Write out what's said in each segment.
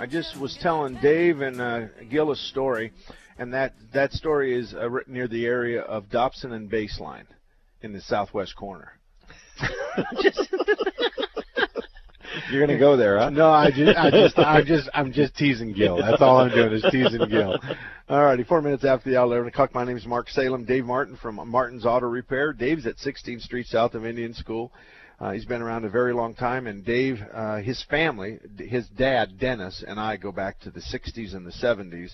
I just was telling Dave and Gil a story, and that story is near the area of Dobson and Baseline in the southwest corner. You're gonna go there, huh? No, I'm just teasing Gil. That's all I'm doing is teasing Gil. All righty, 4 minutes after the hour, 11 o'clock. My name is Mark Salem. Dave Martin from Martin's Auto Repair. Dave's at 16th Street south of Indian School. He's been around a very long time, and Dave, his family, his dad, Dennis, and I go back to the 60s and the 70s,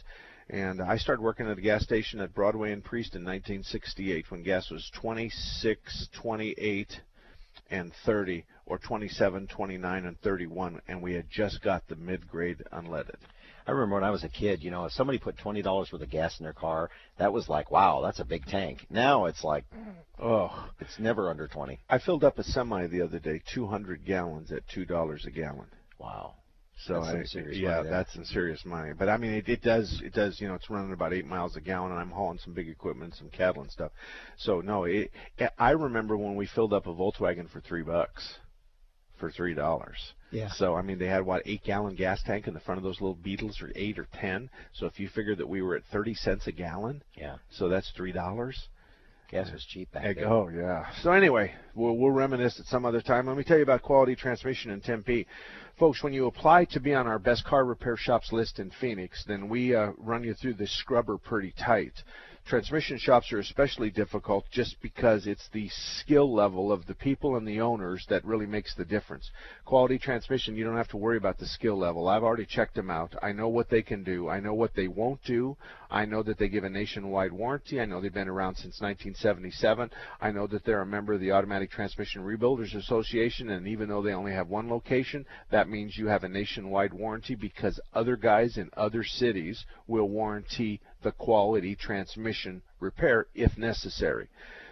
and I started working at a gas station at Broadway and Priest in 1968 when gas was 26, 28, and 30, or 27, 29, and 31, and we had just got the mid-grade unleaded. I remember when I was a kid, you know, if somebody put $20 worth of gas in their car, that was like, wow, that's a big tank. Now it's like, oh, it's never under 20. I filled up a semi the other day, 200 gallons at $2 a gallon. Wow. So that's some serious money. But I mean, it does. You know, it's running about 8 miles a gallon, and I'm hauling some big equipment, some cattle and stuff. So no, I remember when we filled up a Volkswagen for $3. For $3. Yeah. So I mean, they had what, 8 gallon gas tank in the front of those little Beetles, or 8 or 10. So if you figure that we were at 30 cents a gallon, yeah. So that's $3. Gas was cheap back then. Oh yeah. So anyway, we'll reminisce at some other time. Let me tell you about Quality Transmission in Tempe, folks. When you apply to be on our best car repair shops list in Phoenix, then we run you through the scrubber pretty tight. Transmission shops are especially difficult just because it's the skill level of the people and the owners that really makes the difference. Quality Transmission, you don't have to worry about the skill level. I've already checked them out. I know what they can do. I know what they won't do. I know that they give a nationwide warranty. I know they've been around since 1977. I know that they're a member of the Automatic Transmission Rebuilders Association, and even though they only have one location, that means you have a nationwide warranty because other guys in other cities will warranty the Quality Transmission repair if necessary.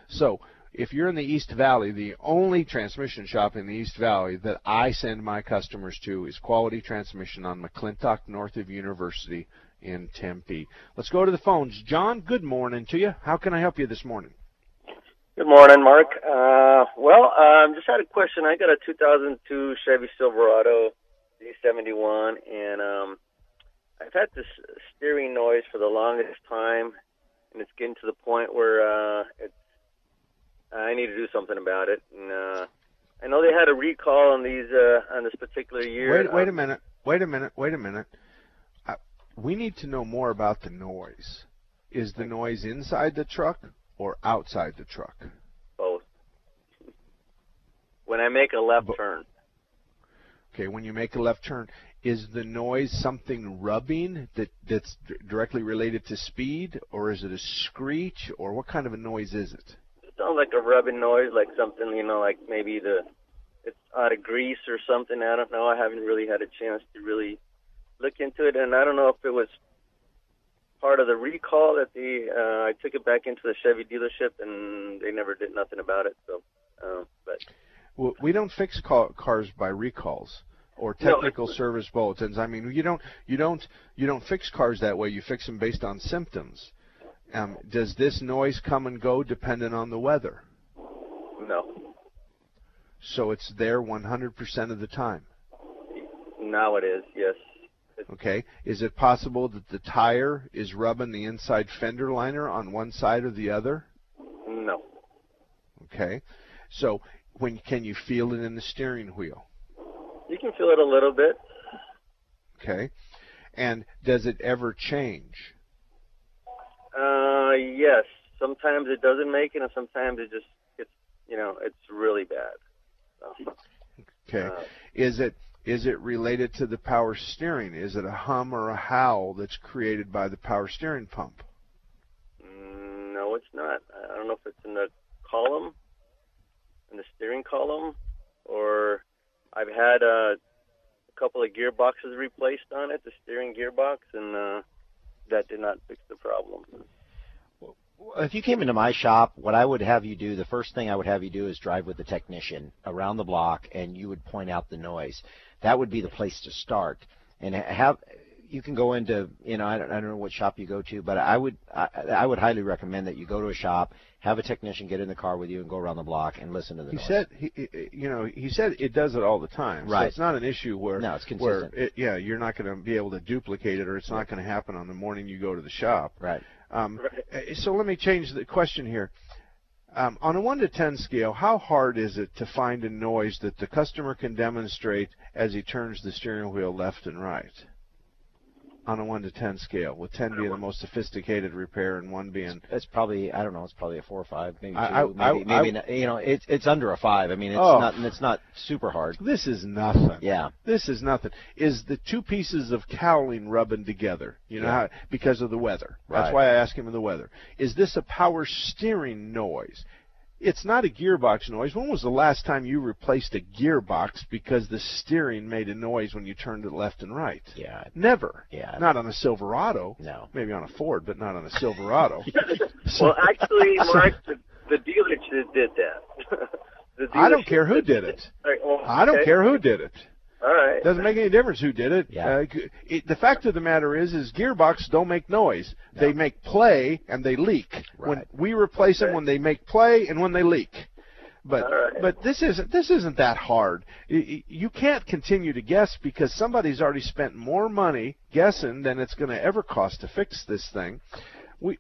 So if you're in the East Valley, the only transmission shop in the East Valley that I send my customers to is Quality Transmission on McClintock, north of University in Tempe. Let's go to the phones. John, good morning to you. How can I help you this morning? Good morning, Mark. Just had a question. I got a 2002 Chevy Silverado D71, and I've had this steering noise for the longest time, and it's getting to the point where I need to do something about it. And I know they had a recall on these on this particular year. Wait a minute. We need to know more about the noise. Is the noise inside the truck or outside the truck? Both. When I make a left turn. Okay, when you make a left turn. Is the noise something rubbing that's directly related to speed, or is it a screech, or what kind of a noise is it? It sounds like a rubbing noise, like something, you know, like maybe it's out of grease or something. I don't know. I haven't really had a chance to really look into it, and I don't know if it was part of the recall that I took it back into the Chevy dealership, and they never did nothing about it. So, well, we don't fix cars by recalls. Or technical service bulletins. I mean, you don't fix cars that way. You fix them based on symptoms. Does this noise come and go dependent on the weather? No. So it's there 100% of the time. Now it is, yes. Okay. Is it possible that the tire is rubbing the inside fender liner on one side or the other? No. Okay. So can you feel it in the steering wheel? You can feel it a little bit. Okay. and does it ever change? Yes. Sometimes it doesn't make it, and sometimes it just gets, you know, it's really bad. So, okay. Is it related to the power steering? Is it a hum or a howl that's created by the power steering pump? No, it's not. I don't know if it's in the column, in the steering column, or I've had a couple of gearboxes replaced on it, the steering gearbox, and that did not fix the problem. If you came into my shop, what I would have you do, the first thing I would have you do is drive with the technician around the block, and you would point out the noise. That would be the place to start. And have you can go into, you know, I don't know what shop you go to, but I would highly recommend that you go to a shop, have a technician get in the car with you, and go around the block and listen to the noise. He said it does it all the time. Right. So it's not an issue where it's consistent. Where you're not going to be able to duplicate it, or it's not going to happen on the morning you go to the shop. Right. So let me change the question here. On a 1 to 10 scale, how hard is it to find a noise that the customer can demonstrate as he turns the steering wheel left and right? On a 1 to 10 scale, with 10 being the most sophisticated repair and 1 being... It's probably, I don't know, it's probably a 4 or 5, maybe 2. It's under a 5. I mean, it's not super hard. This is nothing. Yeah. This is nothing. Is the two pieces of cowling rubbing together, how, because of the weather. Right. That's why I asked him in the weather. Is this a power steering noise? It's not a gearbox noise. When was the last time you replaced a gearbox because the steering made a noise when you turned it left and right? Yeah. Never. Yeah. Not on a Silverado. No. Maybe on a Ford, but not on a Silverado. Well, actually, Mark, the dealer did that. I don't care who did it. I don't care who did it. All right. Doesn't make any difference who did it. Yeah. The fact of the matter is gearboxes don't make noise. No. They make play and they leak. Right. When we replace them, when they make play and when they leak. But this isn't that hard. You can't continue to guess because somebody's already spent more money guessing than it's going to ever cost to fix this thing. We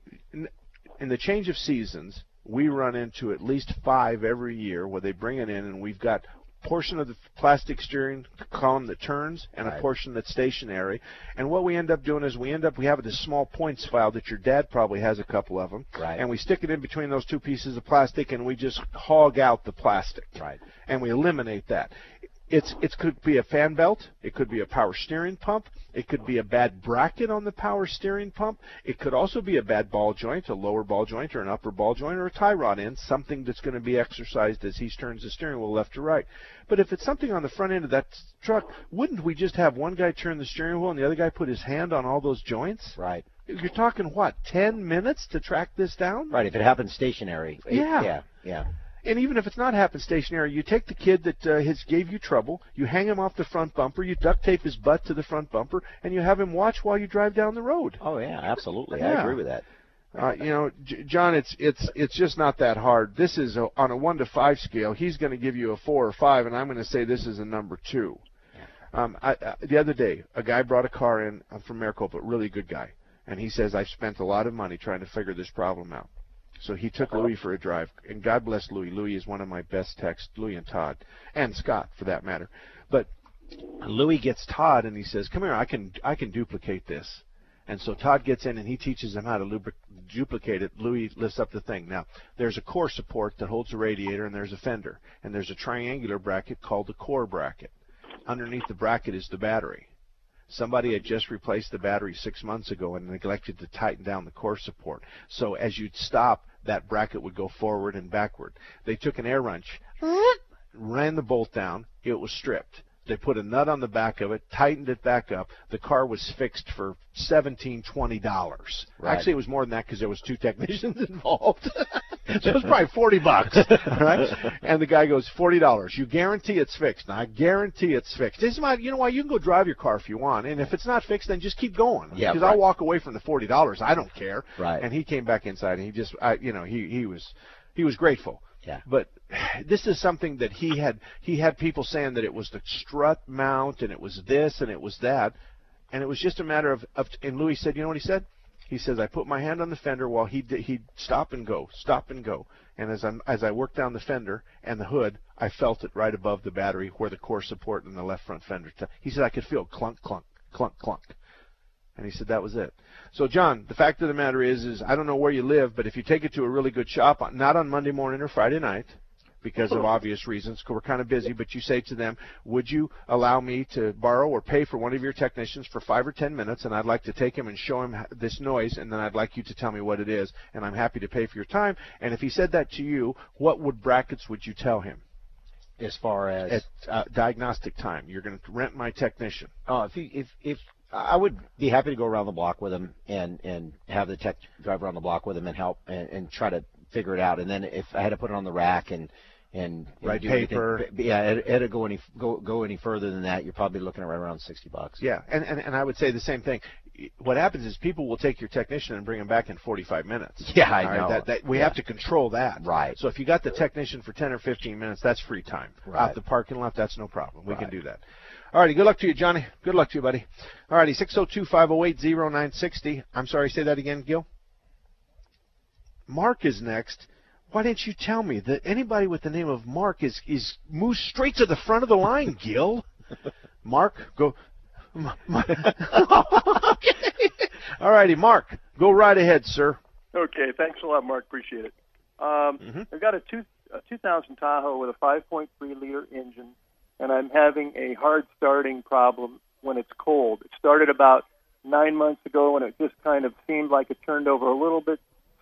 in the change of seasons, we run into at least 5 every year where they bring it in and we've got portion of the plastic steering column that turns and a portion that's stationary. And what we end up doing is we have this small points file that your dad probably has a couple of them. Right. And we stick it in between those two pieces of plastic and we just hog out the plastic. Right. And we eliminate that. It could be a fan belt. It could be a power steering pump. It could be a bad bracket on the power steering pump. It could also be a bad ball joint, a lower ball joint or an upper ball joint or a tie rod end, something that's going to be exercised as he turns the steering wheel left to right. But if it's something on the front end of that truck, wouldn't we just have one guy turn the steering wheel and the other guy put his hand on all those joints? Right. You're talking, 10 minutes to track this down? Right, if it happens stationary. Yeah. And even if it's not happened stationary, you take the kid that has gave you trouble, you hang him off the front bumper, you duct tape his butt to the front bumper, and you have him watch while you drive down the road. Oh, yeah, absolutely. Yeah. I agree with that. John, it's just not that hard. This is on a 1 to 5 scale. He's going to give you a 4 or 5, and I'm going to say this is a number 2. The other day, a guy brought a car in from Maricopa, really good guy, and he says, I've spent a lot of money trying to figure this problem out. So he took Louie for a drive, and God bless Louie. Louie is one of my best techs, Louie and Todd, and Scott for that matter. But Louie gets Todd, and he says, come here, I can duplicate this. And so Todd gets in, and he teaches him how to duplicate it. Louie lifts up the thing. Now, there's a core support that holds a radiator, and there's a fender, and there's a triangular bracket called the core bracket. Underneath the bracket is the battery. Somebody had just replaced the battery 6 months ago and neglected to tighten down the core support. So as you'd stop, that bracket would go forward and backward. They took an air wrench, ran the bolt down, it was stripped. They put a nut on the back of it, tightened it back up. The car was fixed for $17, $20. Right. Actually, it was more than that because there was 2 technicians involved. So it was probably $40, all right? And the guy goes, $40. You guarantee it's fixed. Now, I guarantee it's fixed. You know why? You can go drive your car if you want, and if it's not fixed, then just keep going. Yeah, because I'll walk away from the $40. I don't care. Right. And he came back inside, and he just, he was grateful. Yeah. But this is something that he had people saying that it was the strut mount and it was this and it was that. And it was just a matter of and Louie said, you know what he said? He says, I put my hand on the fender while he'd stop and go. And as I worked down the fender and the hood, I felt it right above the battery where the core support and the left front fender. He said, I could feel clunk, clunk, clunk, clunk. And he said that was it. So, John, the fact of the matter is I don't know where you live, but if you take it to a really good shop, not on Monday morning or Friday night, because of obvious reasons, because we're kind of busy, but you say to them, would you allow me to borrow or pay for one of your technicians for 5 or 10 minutes, and I'd like to take him and show him this noise, and then I'd like you to tell me what it is, and I'm happy to pay for your time. And if he said that to you, what brackets would you tell him? As far as? Diagnostic time. You're going to rent my technician. Oh, if I would be happy to go around the block with him and have the tech drive around the block with him and help and try to figure it out. And then if I had to put it on the rack and write paper, anything, yeah, it to go any further than that, you're probably looking at right around $60. Yeah, and I would say the same thing. What happens is people will take your technician and bring him back in 45 minutes. Yeah, I know. We have to control that. Right. So if you got the technician for 10 or 15 minutes, that's free time. Right. Out the parking lot, that's no problem. We can do that. All righty, good luck to you, Johnny. Good luck to you, buddy. All righty, 602-508-0960. I'm sorry, say that again, Gil. Mark is next. Why didn't you tell me that anybody with the name of Mark is moved straight to the front of the line, Gil? Mark, go. Okay. All righty, Mark, go right ahead, sir. Okay, thanks a lot, Mark. Appreciate it. I've got a 2000 Tahoe with a 5.3 liter engine, and I'm having a hard starting problem when it's cold. It started about 9 months ago, and it just kind of seemed like it turned over a little bit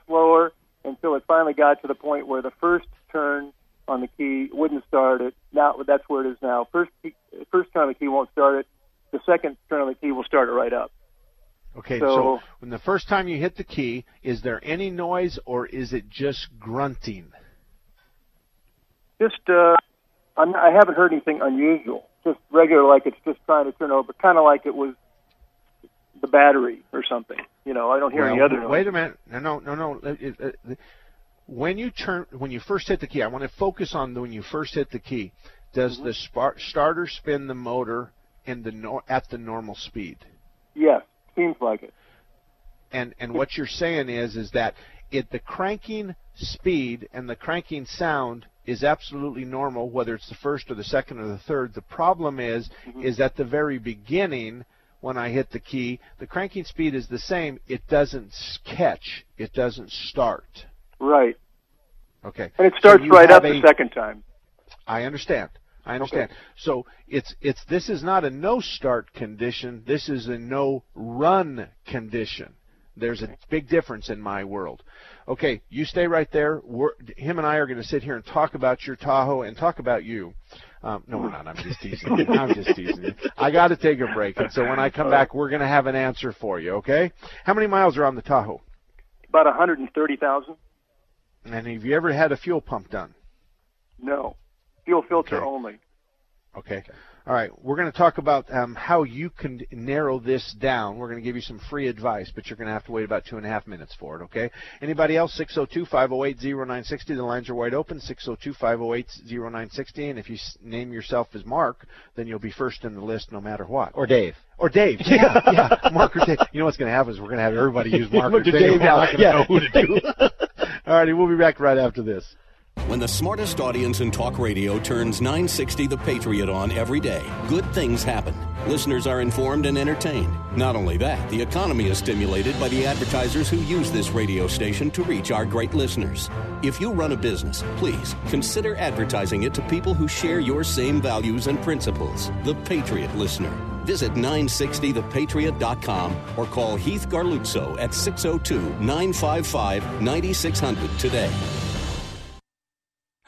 slower until it finally got to the point where the first turn on the key wouldn't start it. Now that's where it is now. First turn on the key won't start it. The second turn on the key will start it right up. Okay, so when the first time you hit the key, is there any noise or is it just grunting? Just, I haven't heard anything unusual. Just regular, like it's just trying to turn over, kind of like it was the battery or something. You know, I don't hear any other noise. Wait a minute. No. When you first hit the key, I want to focus on when you first hit the key. Does the starter spin the motor at the normal speed? Yes, seems like it. And what you're saying is that the cranking speed and the cranking sound is absolutely normal, whether it's the first or the second or the third. The problem is at the very beginning, when I hit the key, the cranking speed is the same. It doesn't catch. It doesn't start. Right. Okay. And it starts right up the second time. I understand. Okay. So this is not a no start condition. This is a no run condition. There's a big difference in my world. Okay, you stay right there. Him and I are going to sit here and talk about your Tahoe and talk about you. No, we're not. I'm just teasing you. I got to take a break, and so when I come back, we're going to have an answer for you. Okay? How many miles are on the Tahoe? About 130,000. And have you ever had a fuel pump done? No. Fuel filter only. Okay. All right. We're going to talk about how you can narrow this down. We're going to give you some free advice, but you're going to have to wait about 2.5 minutes for it, okay? Anybody else? 602-508-0960. The lines are wide open, 602-508-0960. And if you name yourself as Mark, then you'll be first in the list no matter what. Or Dave. Or Dave. Yeah, yeah. Mark or Dave. You know what's going to happen is we're going to have everybody use Mark or Dave. We're not going to know who to do. All righty. We'll be back right after this. When the smartest audience in talk radio turns 960 The Patriot on every day, good things happen. Listeners are informed and entertained. Not only that, the economy is stimulated by the advertisers who use this radio station to reach our great listeners. If you run a business, please consider advertising it to people who share your same values and principles. The Patriot listener. Visit 960thepatriot.com or call Heath Garluzzo at 602-955-9600 today.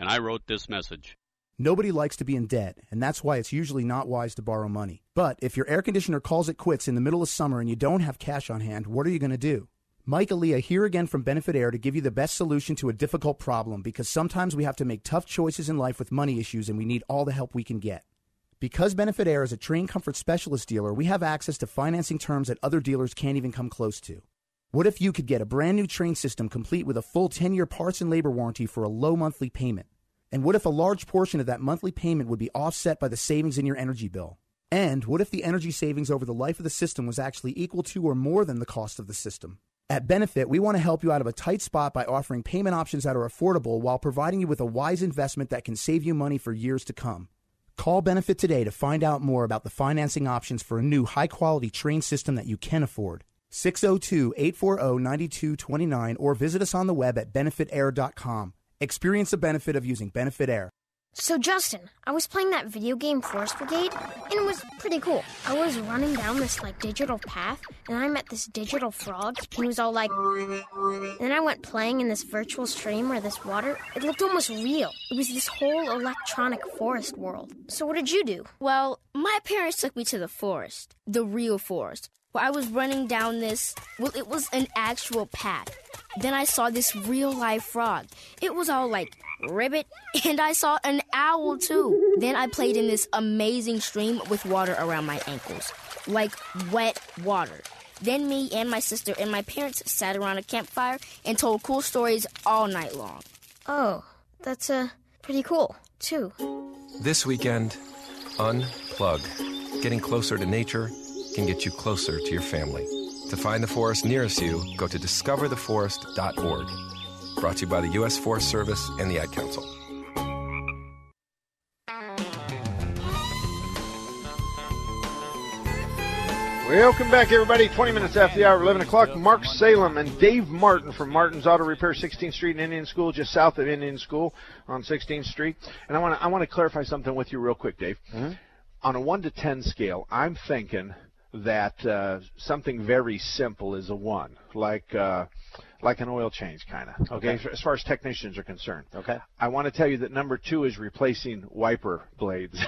and I wrote this message. Nobody likes to be in debt, and that's why it's usually not wise to borrow money. But if your air conditioner calls it quits in the middle of summer and you don't have cash on hand, what are you going to do? Mike Alea here again from Benefit Air to give you the best solution to a difficult problem, because sometimes we have to make tough choices in life with money issues and we need all the help we can get. Because Benefit Air is a trained comfort specialist dealer, we have access to financing terms that other dealers can't even come close to. What if you could get a brand new train system complete with a full 10-year parts and labor warranty for a low monthly payment? And what if a large portion of that monthly payment would be offset by the savings in your energy bill? And what if the energy savings over the life of the system was actually equal to or more than the cost of the system? At Benefit, we want to help you out of a tight spot by offering payment options that are affordable while providing you with a wise investment that can save you money for years to come. Call Benefit today to find out more about the financing options for a new high-quality train system that you can afford. 602-840-9229 or visit us on the web at benefitair.com. Experience the benefit of using Benefit Air. So, Justin, I was playing that video game Force Brigade, and it was pretty cool. I was running down this, digital path, and I met this digital frog. He was all like... Then I went playing in this virtual stream where this water, it looked almost real. It was this whole electronic forest world. So what did you do? Well, my parents took me to the forest, the real forest, where I was running down this... Well, it was an actual path. Then I saw this real-life frog. It was all ribbit, and I saw an owl, too. Then I played in this amazing stream with water around my ankles, wet water. Then me and my sister and my parents sat around a campfire and told cool stories all night long. Oh, that's pretty cool, too. This weekend, unplug. Getting closer to nature can get you closer to your family. To find the forest nearest you, go to discovertheforest.org. Brought to you by the U.S. Forest Service and the Ad Council. Welcome back, everybody. 20 minutes after the hour, 11 o'clock. Mark Salem and Dave Martin from Martin's Auto Repair, 16th Street and Indian School, just south of Indian School on 16th Street. And I want to clarify something with you real quick, Dave. Mm-hmm. On a 1 to 10 scale, I'm thinking that something very simple is a 1, like an oil change, kind of. Okay. As far as technicians are concerned. Okay. I want to tell you that number 2 is replacing wiper blades.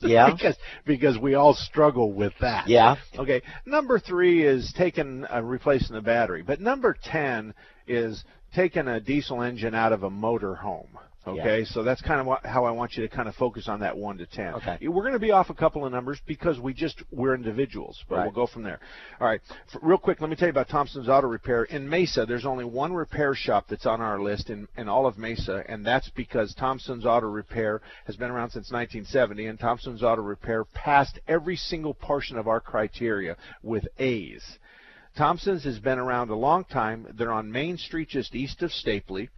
Yeah. Because we all struggle with that. Yeah. Okay. Number 3 is replacing the battery. But number 10 is taking a diesel engine out of a motor home. Okay, yeah. So that's kind of how I want you to kind of focus on that 1 to 10. Okay. We're going to be off a couple of numbers because we're individuals, but We'll go from there. All right, real quick, let me tell you about Thompson's Auto Repair. In Mesa, there's only one repair shop that's on our list in all of Mesa, and that's because Thompson's Auto Repair has been around since 1970, and Thompson's Auto Repair passed every single portion of our criteria with A's. Thompson's has been around a long time. They're on Main Street just east of Stapley.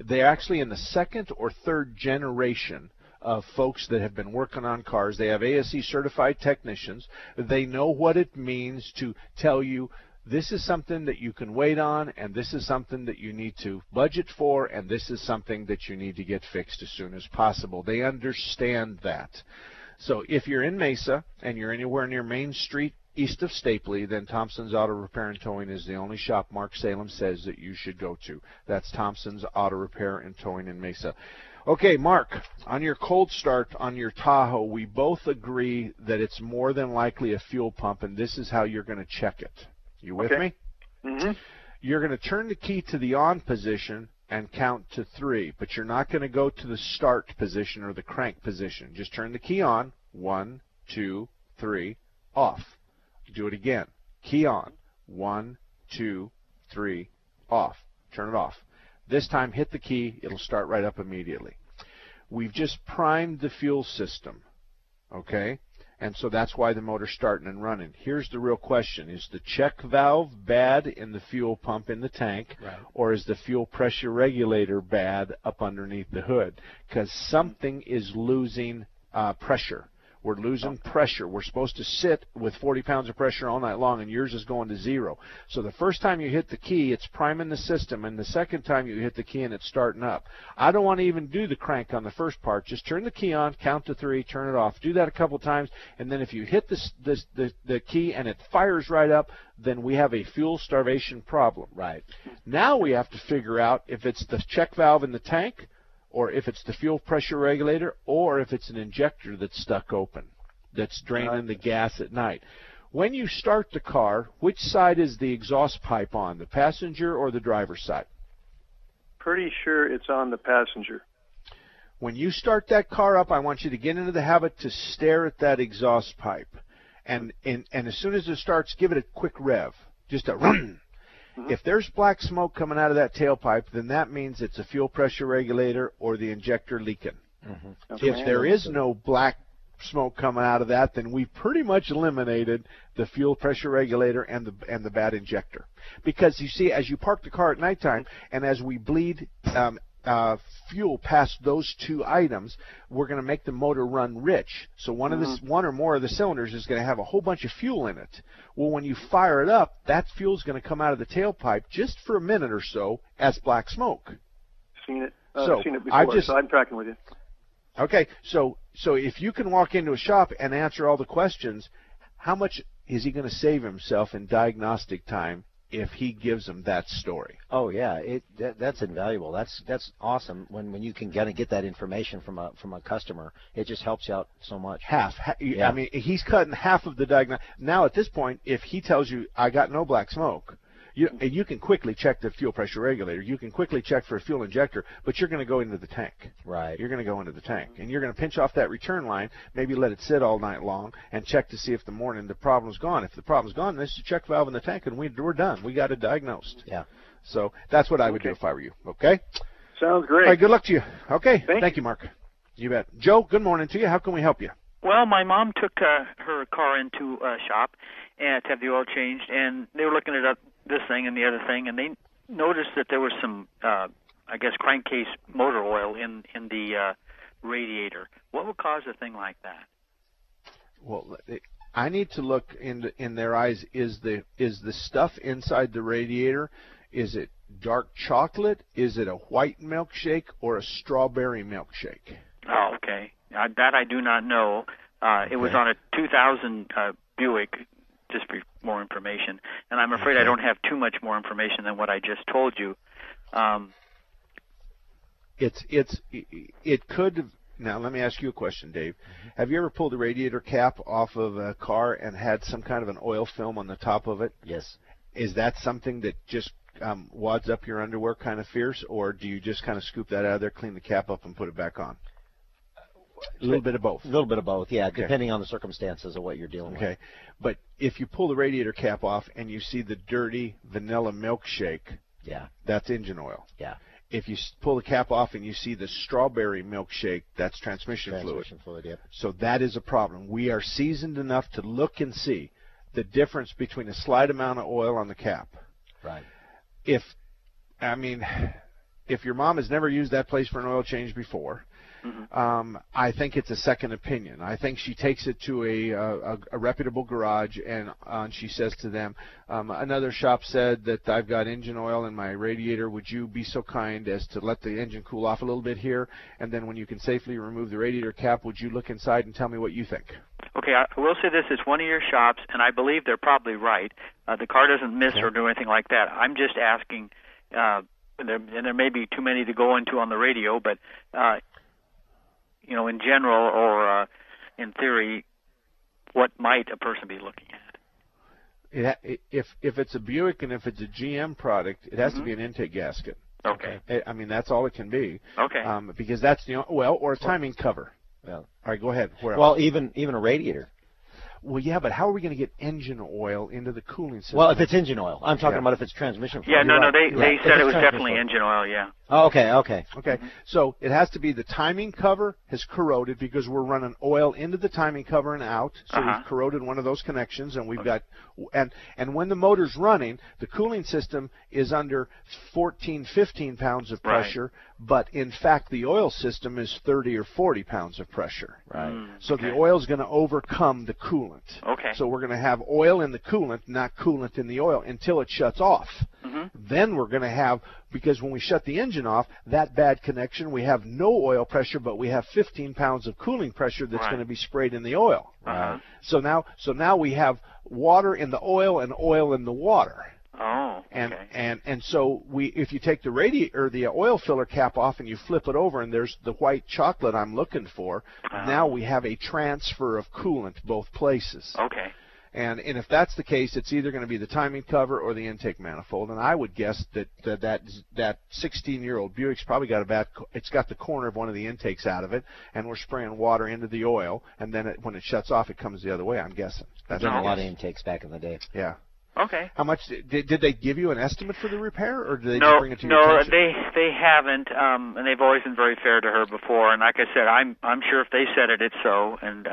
They're actually in the second or third generation of folks that have been working on cars. They have ASE certified technicians. They know what it means to tell you this is something that you can wait on, and this is something that you need to budget for, and this is something that you need to get fixed as soon as possible. They understand that. So if you're in Mesa and you're anywhere near Main Street east of Stapley, then Thompson's Auto Repair and Towing is the only shop Mark Salem says that you should go to. That's Thompson's Auto Repair and Towing in Mesa. Okay, Mark, on your cold start on your Tahoe, we both agree that it's more than likely a fuel pump, and this is how you're going to check it. You with me? Mm-hmm. You're going to turn the key to the on position and count to 3, but you're not going to go to the start position or the crank position. Just turn the key on, 1, 2, 3, off. Do it again. Key on. 1, 2, 3, off. Turn it off. This time, hit the key. It'll start right up immediately. We've just primed the fuel system, okay? And so that's why the motor's starting and running. Here's the real question. Is the check valve bad in the fuel pump in the tank, right, or is the fuel pressure regulator bad up underneath the hood? Because something is losing pressure. We're losing pressure. We're supposed to sit with 40 pounds of pressure all night long, and yours is going to zero. So the first time you hit the key, it's priming the system, and the second time you hit the key and it's starting up. I don't want to even do the crank on the first part. Just turn the key on, count to three, turn it off. Do that a couple times, and then if you hit the key and it fires right up, then we have a fuel starvation problem. Right. Now we have to figure out if it's the check valve in the tank, or if it's the fuel pressure regulator, or if it's an injector that's stuck open, that's draining the gas at night. When you start the car, which side is the exhaust pipe on, the passenger or the driver's side? Pretty sure it's on the passenger. When you start that car up, I want you to get into the habit to stare at that exhaust pipe. And as soon as it starts, give it a quick rev, just a run. If there's black smoke coming out of that tailpipe, then that means it's a fuel pressure regulator or the injector leaking. If there is no black smoke coming out of that, then we pretty much eliminated the fuel pressure regulator and the bad injector. Because, you see, as you park the car at nighttime and as we bleed fuel past those two items, we're going to make the motor run rich. So one or more of the cylinders is going to have a whole bunch of fuel in it. Well, when you fire it up, that fuel's going to come out of the tailpipe just for a minute or so as black smoke. Seen it. Seen it before. So I'm tracking with you. Okay. So if you can walk into a shop and answer all the questions, how much is he going to save himself in diagnostic time if he gives them that story? Oh yeah, that's invaluable. That's awesome. When you can kind of get that information from a customer, it just helps you out so much. I mean, he's cutting half of the diagnosis. Now at this point, if he tells you, I got no black smoke, you can quickly check the fuel pressure regulator. You can quickly check for a fuel injector, but you're going to go into the tank. Right. You're going to go into the tank, and you're going to pinch off that return line, maybe let it sit all night long, and check to see if the morning the problem's gone. If the problem's gone, there's a check valve in the tank, and we're done. We got it diagnosed. Yeah. So that's what I would do if I were you. Okay? Sounds great. All right, good luck to you. Okay. Thank you, Mark. You bet. Joe, good morning to you. How can we help you? Well, my mom took her car into a shop to have the oil changed, and they were looking it up, this thing and the other thing, and they noticed that there was some, I guess, crankcase motor oil in the radiator. What would cause a thing like that? Well, I need to look in their eyes. Is the stuff inside the radiator? Is it dark chocolate? Is it a white milkshake or a strawberry milkshake? Oh, okay. That I do not know. It was on a 2000 Buick. Just for more information, and I'm afraid I don't have too much more information than what I just told you. It could. Now let me ask you a question, Dave. Have you ever pulled the radiator cap off of a car and had some kind of an oil film on the top of it? Yes. Is that something that just wads up your underwear kind of fierce, or do you just kind of scoop that out of there, clean the cap up, and put it back on? A little bit of both. A little bit of both, yeah, depending on the circumstances of what you're dealing with. Okay, but if you pull the radiator cap off and you see the dirty vanilla milkshake, that's engine oil. Yeah. If you pull the cap off and you see the strawberry milkshake, that's transmission fluid. Yep. So that is a problem. We are seasoned enough to look and see the difference between a slight amount of oil on the cap. Right. If your mom has never used that place for an oil change before, I think it's a second opinion. I think she takes it to a reputable garage and she says to them, another shop said that I've got engine oil in my radiator. Would you be so kind as to let the engine cool off a little bit here? And then when you can safely remove the radiator cap, would you look inside and tell me what you think? Okay, I will say this. It's one of your shops, and I believe they're probably right. The car doesn't miss or do anything like that. I'm just asking, and there may be too many to go into on the radio, but... in general or in theory, what might a person be looking at? If it's a Buick and if it's a GM product, it has to be an intake gasket. Okay. That's all it can be. Okay. Because that's or a timing cover. Yeah. All right, go ahead. Well, even a radiator. Well, yeah, but how are we going to get engine oil into the cooling system? Well, if it's engine oil. I'm talking about if it's transmission fluid. Yeah, no, they said it was definitely engine oil, yeah. Oh, okay. So it has to be the timing cover has corroded because we're running oil into the timing cover and out. So we've corroded one of those connections, and we've got and when the motor's running, the cooling system is under 14, 15 pounds of pressure, but in fact the oil system is 30 or 40 pounds of pressure. So the oil's going to overcome the coolant. So we're going to have oil in the coolant, not coolant in the oil, until it shuts off. Then we're going to have, because when we shut the engine off, that bad connection, we have no oil pressure, but we have 15 pounds of cooling pressure that's going to be sprayed in the oil. So now we have water in the oil and oil in the water. And so we, if you take the radiator, the oil filler cap off, and you flip it over, and there's the white chocolate I'm looking for. Now we have a transfer of coolant both places. And if that's the case, it's either going to be the timing cover or the intake manifold. And I would guess that that 16-year-old Buick's probably got a bad. It's got the corner of one of the intakes out of it, and we're spraying water into the oil. And then it, when it shuts off, it comes the other way. I'm guessing. That's a lot of intakes back in the day. Yeah. Okay. How much did they give you an estimate for the repair, or did they just bring it to your attention? No, they haven't, and they've always been very fair to her before. And like I said, I'm sure if they said it, it's so, and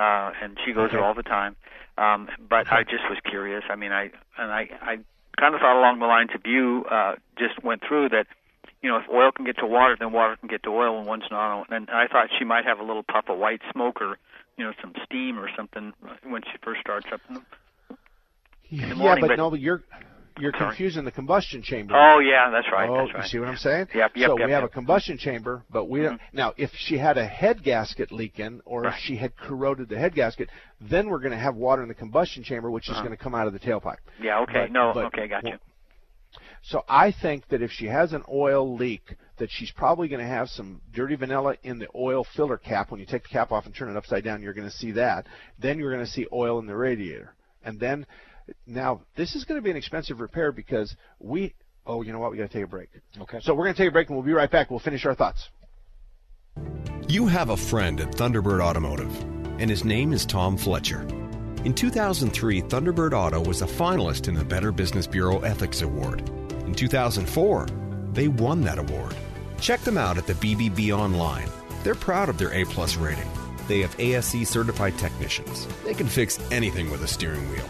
she goes there all the time. But I just was curious. I mean, I kind of thought along the lines of you just went through that. You know, if oil can get to water, then water can get to oil, and one's not. And I thought she might have a little puff of white smoke, or you know, some steam or something when she first starts up in the morning. But you're confusing the combustion chamber. Oh, yeah, that's right. Oh, that's right. You see what I'm saying? Yep, so we have a combustion chamber, but we don't. Now, if she had a head gasket leaking, or if she had corroded the head gasket, then we're going to have water in the combustion chamber, which is going to come out of the tailpipe. Yeah, okay. Gotcha. So I think that if she has an oil leak, that she's probably going to have some dirty vanilla in the oil filler cap. When you take the cap off and turn it upside down, you're going to see that. Then you're going to see oil in the radiator. And then... Now, this is going to be an expensive repair because we – oh, you know what? We've got to take a break. Okay. So we're going to take a break, and we'll be right back. We'll finish our thoughts. You have a friend at Thunderbird Automotive, and his name is Tom Fletcher. In 2003, Thunderbird Auto was a finalist in the Better Business Bureau Ethics Award. In 2004, they won that award. Check them out at the BBB online. They're proud of their A-plus rating. They have ASE-certified technicians. They can fix anything with a steering wheel.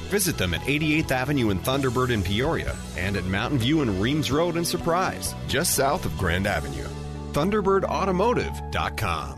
Visit them at 88th Avenue and Thunderbird in Peoria and at Mountain View and Reams Road in Surprise, just south of Grand Avenue. ThunderbirdAutomotive.com.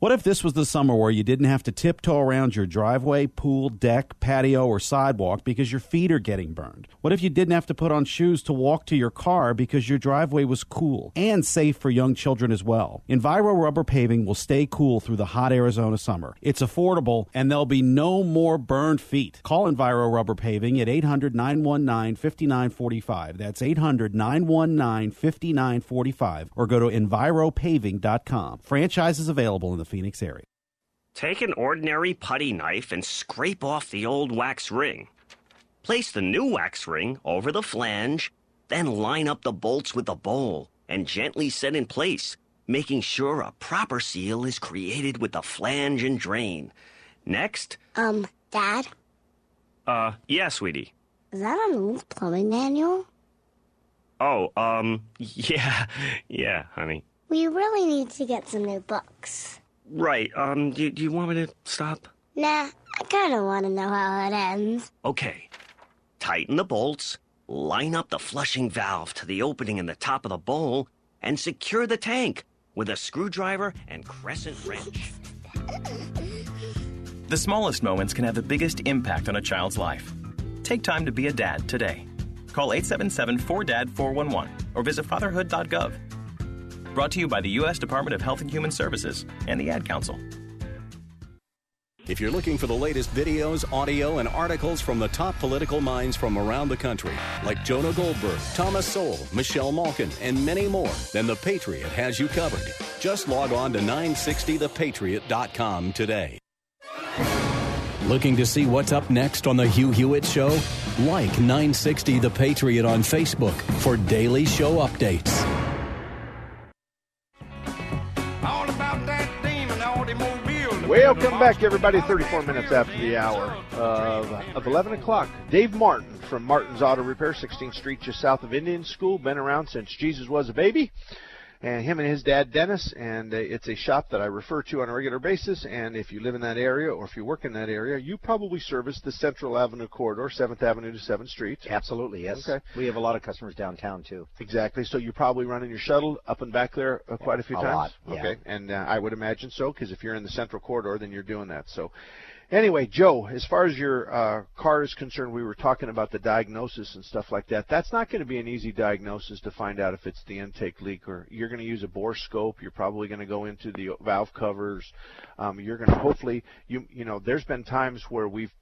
What if this was the summer where you didn't have to tiptoe around your driveway, pool, deck, patio, or sidewalk because your feet are getting burned? What if you didn't have to put on shoes to walk to your car because your driveway was cool and safe for young children as well? Enviro Rubber Paving will stay cool through the hot Arizona summer. It's affordable, and there'll be no more burned feet. Call Enviro Rubber Paving at 800-919-5945. That's 800-919-5945, or go to enviropaving.com. Franchises available in the Phoenix area. Take an ordinary putty knife and scrape off the old wax ring. Place the new wax ring over the flange, Then line up the bolts with the bowl and gently set in place, making sure a proper seal is created with the flange and drain. Next. Dad? Yeah, sweetie? Is that an old plumbing manual? Oh, yeah, honey. We really need to get some new books. Right, do you want me to stop? Nah, I kinda wanna know how it ends. Okay. Tighten the bolts, line up the flushing valve to the opening in the top of the bowl, and secure the tank with a screwdriver and crescent wrench. The smallest moments can have the biggest impact on a child's life. Take time to be a dad today. Call 877-4DAD-411 or visit fatherhood.gov. Brought to you by the U.S. Department of Health and Human Services and the Ad Council. If you're looking for the latest videos, audio, and articles from the top political minds from around the country, like Jonah Goldberg, Thomas Sowell, Michelle Malkin, and many more, then The Patriot has you covered. Just log on to 960thepatriot.com today. Looking to see what's up next on The Hugh Hewitt Show? Like 960 The Patriot on Facebook for daily show updates. All about that demon automobile. Welcome back, everybody. 34 minutes after the hour of 11 o'clock. Dave Martin from Martin's Auto Repair, 16th Street, just south of Indian School. Been around since Jesus was a baby. And him and his dad, Dennis, and it's a shop that I refer to on a regular basis. And if you live in that area or if you work in that area, you probably service the Central Avenue corridor, 7th Avenue to 7th Street. Absolutely, yes. Okay. We have a lot of customers downtown, too. Exactly. So you're probably running your shuttle up and back there quite a few times? A lot, yeah. Okay, and I would imagine so, because if you're in the Central corridor, then you're doing that. So anyway, Joe, as far as your car is concerned, we were talking about the diagnosis and stuff like that. That's not going to be an easy diagnosis to find out if it's the intake leak, or you're going to use a bore scope. You're probably going to go into the valve covers. You're going to hopefully, you know, there's been times where we've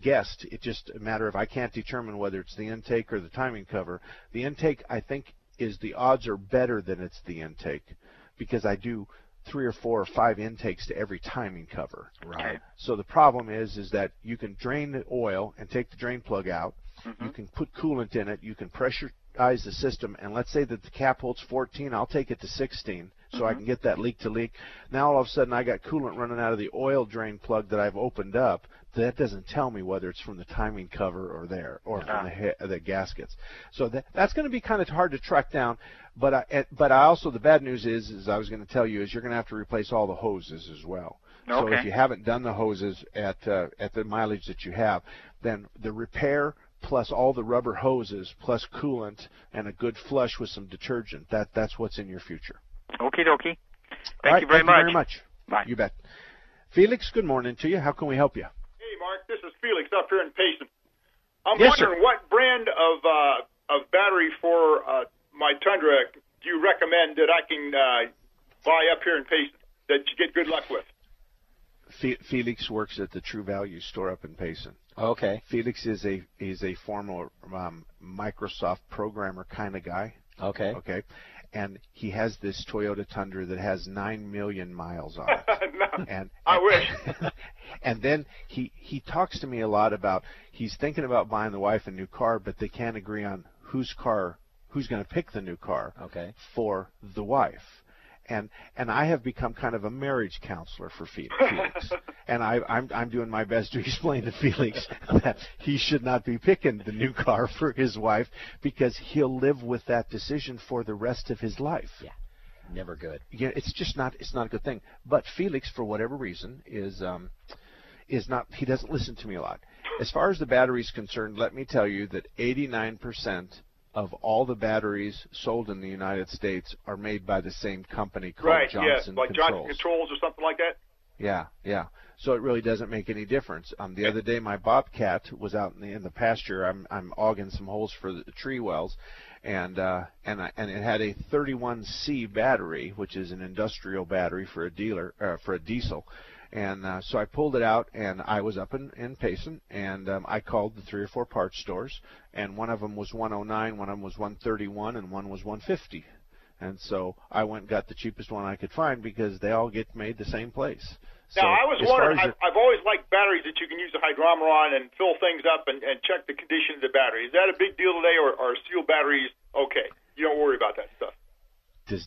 guessed. It's just a matter of I can't determine whether it's the intake or the timing cover. The intake, I think, is the odds are better than it's the intake, because I do 3 or 4 or 5 intakes to every timing cover. Right. So the problem is that you can drain the oil and take the drain plug out. Mm-hmm. You can put coolant in it. You can pressurize the system. And let's say that the cap holds 14. I'll take it to 16 so mm-hmm. I can get that leak to leak. Now all of a sudden I got coolant running out of the oil drain plug that I've opened up. That doesn't tell me whether it's from the timing cover or there or from the gaskets. So that's going to be kind of hard to track down. But I also, the bad news is I was going to tell you, is you're going to have to replace all the hoses as well. Okay. So if you haven't done the hoses at the mileage that you have, then the repair plus all the rubber hoses plus coolant and a good flush with some detergent, that's what's in your future. Okie dokie. Thank you very much. Bye. You bet. Felix, good morning to you. How can we help you? Hey, Mark. This is Felix up here in Payson. I'm wondering what brand of battery for my Tundra do you recommend that I can buy up here in Payson that you get good luck with? Felix works at the True Value store up in Payson. Okay. Felix is a former Microsoft programmer kind of guy. Okay. Okay. And he has this Toyota Tundra that has 9 million miles on it. No, and I wish. And then he talks to me a lot about he's thinking about buying the wife a new car, but they can't agree on who's going to pick the new car for the wife. And I have become kind of a marriage counselor for Felix. And I'm doing my best to explain to Felix that he should not be picking the new car for his wife, because he'll live with that decision for the rest of his life. Yeah, never good. Yeah, it's just not a good thing. But Felix, for whatever reason, he doesn't listen to me a lot. As far as the battery's concerned, let me tell you that 89% of all the batteries sold in the United States are made by the same company called Johnson Controls. Right, yeah, like Johnson Controls or something like that? Yeah, yeah. So it really doesn't make any difference. The other day my Bobcat was out in the pasture. I'm auging some holes for the tree wells, and it had a 31C battery, which is an industrial battery for a dealer for a diesel. And so I pulled it out, and I was up in Payson, and I called the 3 or 4 parts stores, and one of them was 109, one of them was 131, and one was 150. And so I went and got the cheapest one I could find, because they all get made the same place. Now, so I was wondering, I've always liked batteries that you can use a hydrometer on and fill things up and check the condition of the battery. Is that a big deal today, or are steel batteries okay? You don't worry about that stuff. Does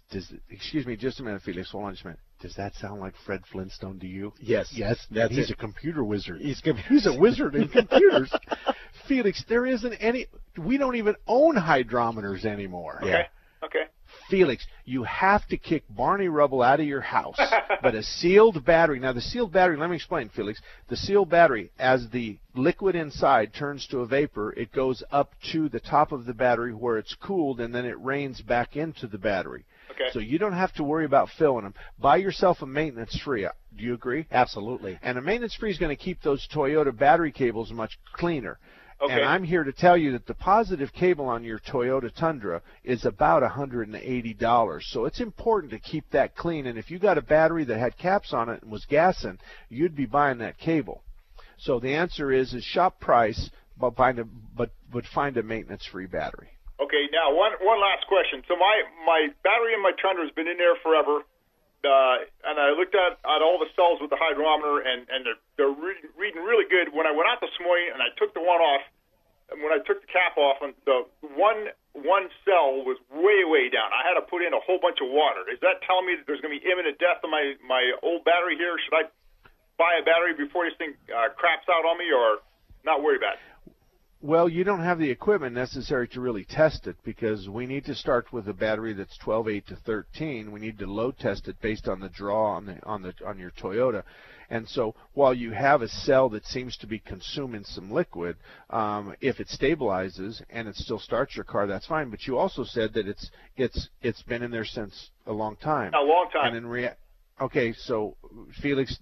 excuse me just a minute, Felix. Hold on just a minute. Does that sound like Fred Flintstone to you? Yes. Yes. That's he's it. A computer wizard. He's a wizard in computers. Felix, there isn't any. We don't even own hydrometers anymore. Okay. Yeah. Okay. Felix, you have to kick Barney Rubble out of your house. But a sealed battery. Now, the sealed battery, let me explain, Felix. The sealed battery, as the liquid inside turns to a vapor, it goes up to the top of the battery where it's cooled, and then it rains back into the battery. Okay. So you don't have to worry about filling them. Buy yourself a maintenance-free. Do you agree? Absolutely. And a maintenance-free is going to keep those Toyota battery cables much cleaner. Okay. And I'm here to tell you that the positive cable on your Toyota Tundra is about $180. So it's important to keep that clean. And if you got a battery that had caps on it and was gassing, you'd be buying that cable. So the answer is shop price, but find a maintenance-free battery. Okay. Now, one last question. So my battery in my Tundra has been in there forever. And I looked at all the cells with the hydrometer, and they're reading really good. When I went out this morning and I took the one off, and when I took the cap off, and the one cell was way, way down. I had to put in a whole bunch of water. Is that telling me that there's going to be imminent death on my old battery here? Should I buy a battery before this thing craps out on me, or not worry about it? Well, you don't have the equipment necessary to really test it, because we need to start with a battery that's 12.8 to 13. We need to load test it based on the draw on your Toyota. And so while you have a cell that seems to be consuming some liquid, if it stabilizes and it still starts your car, that's fine. But you also said that it's been in there since a long time. A long time. And in okay, so Felix,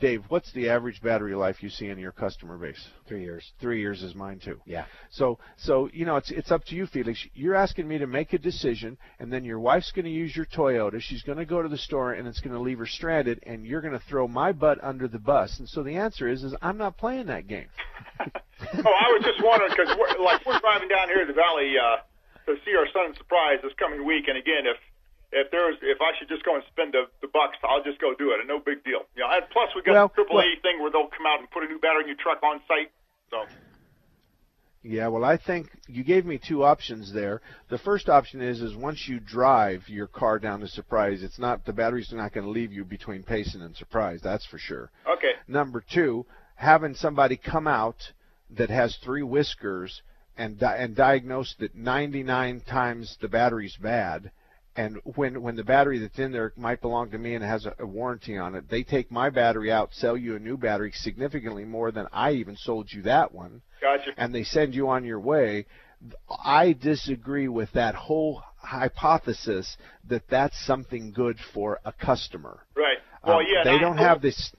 Dave, what's the average battery life you see in your customer base? 3 years. 3 years is mine too. Yeah. So you know, it's up to you, Felix. You're asking me to make a decision, and then your wife's going to use your Toyota. She's going to go to the store, and it's going to leave her stranded, and you're going to throw my butt under the bus. And so the answer is I'm not playing that game. Oh, I was just wondering, because we're driving down here to the valley to see our son in Surprise this coming week, and again, if I should just go and spend the bucks, I'll just go do it. No big deal. You know, and plus, we got the AAA thing where they'll come out and put a new battery in your truck on site. So. Yeah, well, I think you gave me two options there. The first option is once you drive your car down to Surprise, the batteries are not going to leave you between Payson and Surprise. That's for sure. Okay. Number two, having somebody come out that has three whiskers and diagnose that 99 times the battery's bad. And when the battery that's in there might belong to me and has a warranty on it, they take my battery out, sell you a new battery significantly more than I even sold you that one. Gotcha. And they send you on your way. I disagree with that whole hypothesis that that's something good for a customer. Right. Well, yeah. They don't have this.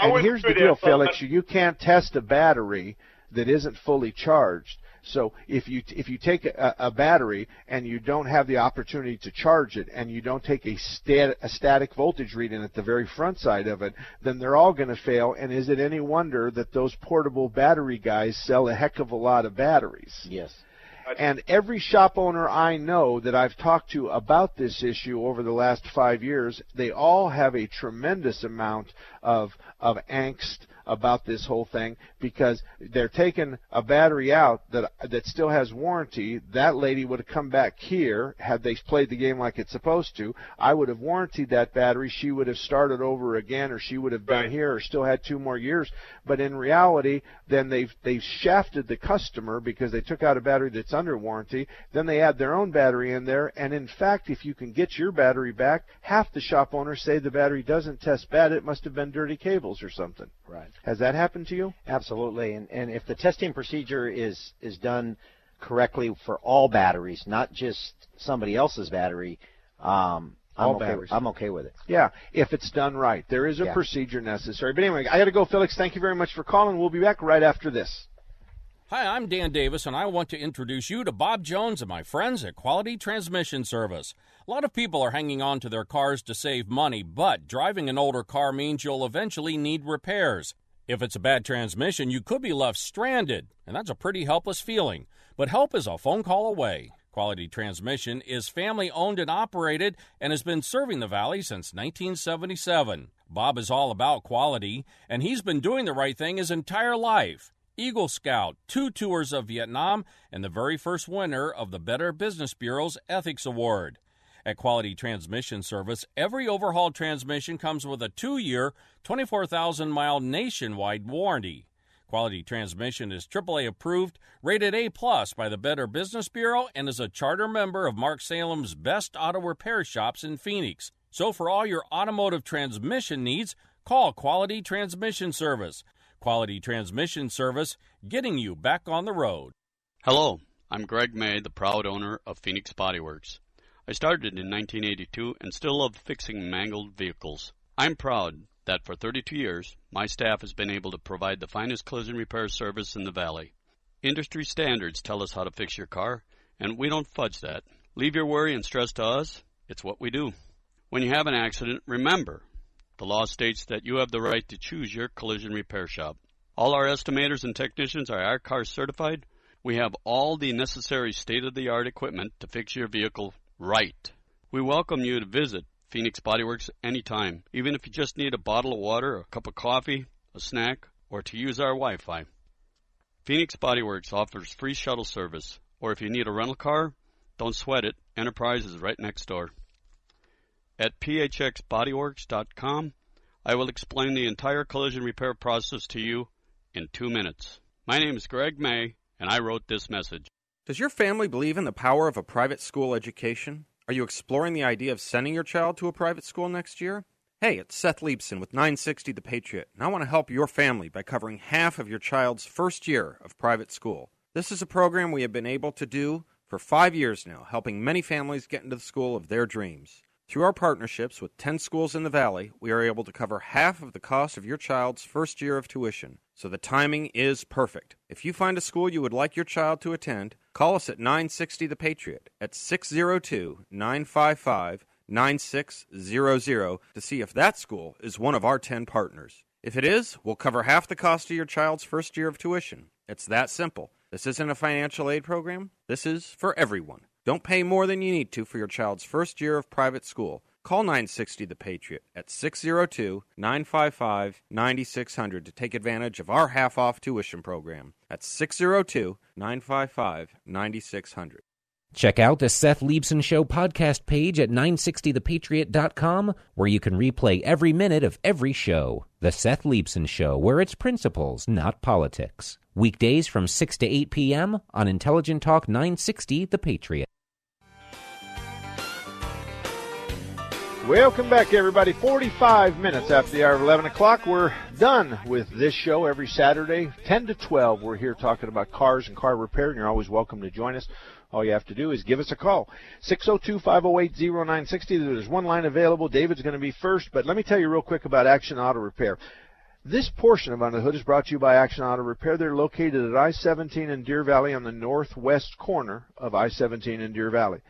And here's the deal, Felix. You can't test a battery that isn't fully charged. So if you take a battery and you don't have the opportunity to charge it, and you don't take a static voltage reading at the very front side of it, then they're all going to fail. And is it any wonder that those portable battery guys sell a heck of a lot of batteries? Yes. And every shop owner I know that I've talked to about this issue over the last 5 years, they all have a tremendous amount of angst about this whole thing, because they're taking a battery out that still has warranty. That lady would have come back here had they played the game like it's supposed to. I would have warrantied that battery. She would have started over again, or she would have been here, or still had 2 more years. But in reality, then they've shafted the customer because they took out a battery that's under warranty. Then they add their own battery in there, and in fact, if you can get your battery back, half the shop owners say the battery doesn't test bad. It must have been dirty cables or something. Right. Has that happened to you? Absolutely. And if the testing procedure is done correctly for all batteries, not just somebody else's battery, I'm okay with it. Yeah, if it's done right. There is a procedure necessary. But anyway, I got to go, Felix. Thank you very much for calling. We'll be back right after this. Hi, I'm Dan Davis, and I want to introduce you to Bob Jones and my friends at Quality Transmission Service. A lot of people are hanging on to their cars to save money, but driving an older car means you'll eventually need repairs. If it's a bad transmission, you could be left stranded, and that's a pretty helpless feeling. But help is a phone call away. Quality Transmission is family-owned and operated and has been serving the Valley since 1977. Bob is all about quality, and he's been doing the right thing his entire life. Eagle Scout, 2 tours of Vietnam, and the very first winner of the Better Business Bureau's Ethics Award. At Quality Transmission Service, every overhauled transmission comes with a 2-year, 24,000-mile nationwide warranty. Quality Transmission is AAA approved, rated A+ by the Better Business Bureau, and is a charter member of Mark Salem's Best Auto Repair Shops in Phoenix. So for all your automotive transmission needs, call Quality Transmission Service. Quality Transmission Service, getting you back on the road. Hello, I'm Greg May, the proud owner of Phoenix Bodyworks. I started in 1982 and still love fixing mangled vehicles. I'm proud that for 32 years, my staff has been able to provide the finest collision repair service in the valley. Industry standards tell us how to fix your car, and we don't fudge that. Leave your worry and stress to us. It's what we do. When you have an accident, remember, the law states that you have the right to choose your collision repair shop. All our estimators and technicians are I-CAR certified. We have all the necessary state-of-the-art equipment to fix your vehicle right. We welcome you to visit Phoenix Bodyworks anytime, even if you just need a bottle of water, a cup of coffee, a snack, or to use our Wi-Fi. Phoenix Bodyworks offers free shuttle service, or if you need a rental car, don't sweat it, Enterprise is right next door. At phxbodyworks.com, I will explain the entire collision repair process to you in 2 minutes. My name is Greg May, and I wrote this message. Does your family believe in the power of a private school education? Are you exploring the idea of sending your child to a private school next year? Hey, it's Seth Leibson with 960 The Patriot, and I want to help your family by covering half of your child's first year of private school. This is a program we have been able to do for 5 years now, helping many families get into the school of their dreams. Through our partnerships with 10 schools in the Valley, we are able to cover half of the cost of your child's first year of tuition, so the timing is perfect. If you find a school you would like your child to attend, call us at 960 The Patriot at 602-955-9600 to see if that school is one of our 10 partners. If it is, we'll cover half the cost of your child's first year of tuition. It's that simple. This isn't a financial aid program. This is for everyone. Don't pay more than you need to for your child's first year of private school. Call 960 The Patriot at 602-955-9600 to take advantage of our half-off tuition program. That's 602-955-9600. Check out the Seth Leibson Show podcast page at 960thepatriot.com, where you can replay every minute of every show. The Seth Leibson Show, where it's principles, not politics. Weekdays from 6 to 8 p.m. on Intelligent Talk 960 The Patriot. Welcome back, everybody. 45 minutes after the hour of 11 o'clock, we're done with this show every Saturday, 10 to 12. We're here talking about cars and car repair, and you're always welcome to join us. All you have to do is give us a call, 602-508-0960. There's one line available. David's going to be first, but let me tell you real quick about Action Auto Repair. This portion of Under the Hood is brought to you by Action Auto Repair. They're located at I-17 in Deer Valley on the northwest corner of I-17 in Deer Valley.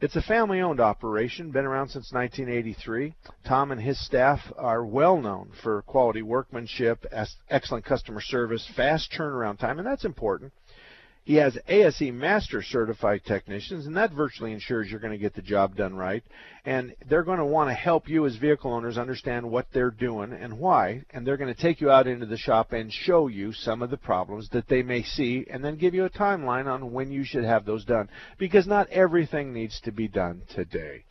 It's a family-owned operation, been around since 1983. Tom and his staff are well-known for quality workmanship, excellent customer service, fast turnaround time, and that's important. He has ASE Master Certified Technicians, and that virtually ensures you're going to get the job done right. And they're going to want to help you as vehicle owners understand what they're doing and why, and they're going to take you out into the shop and show you some of the problems that they may see and then give you a timeline on when you should have those done, because not everything needs to be done today.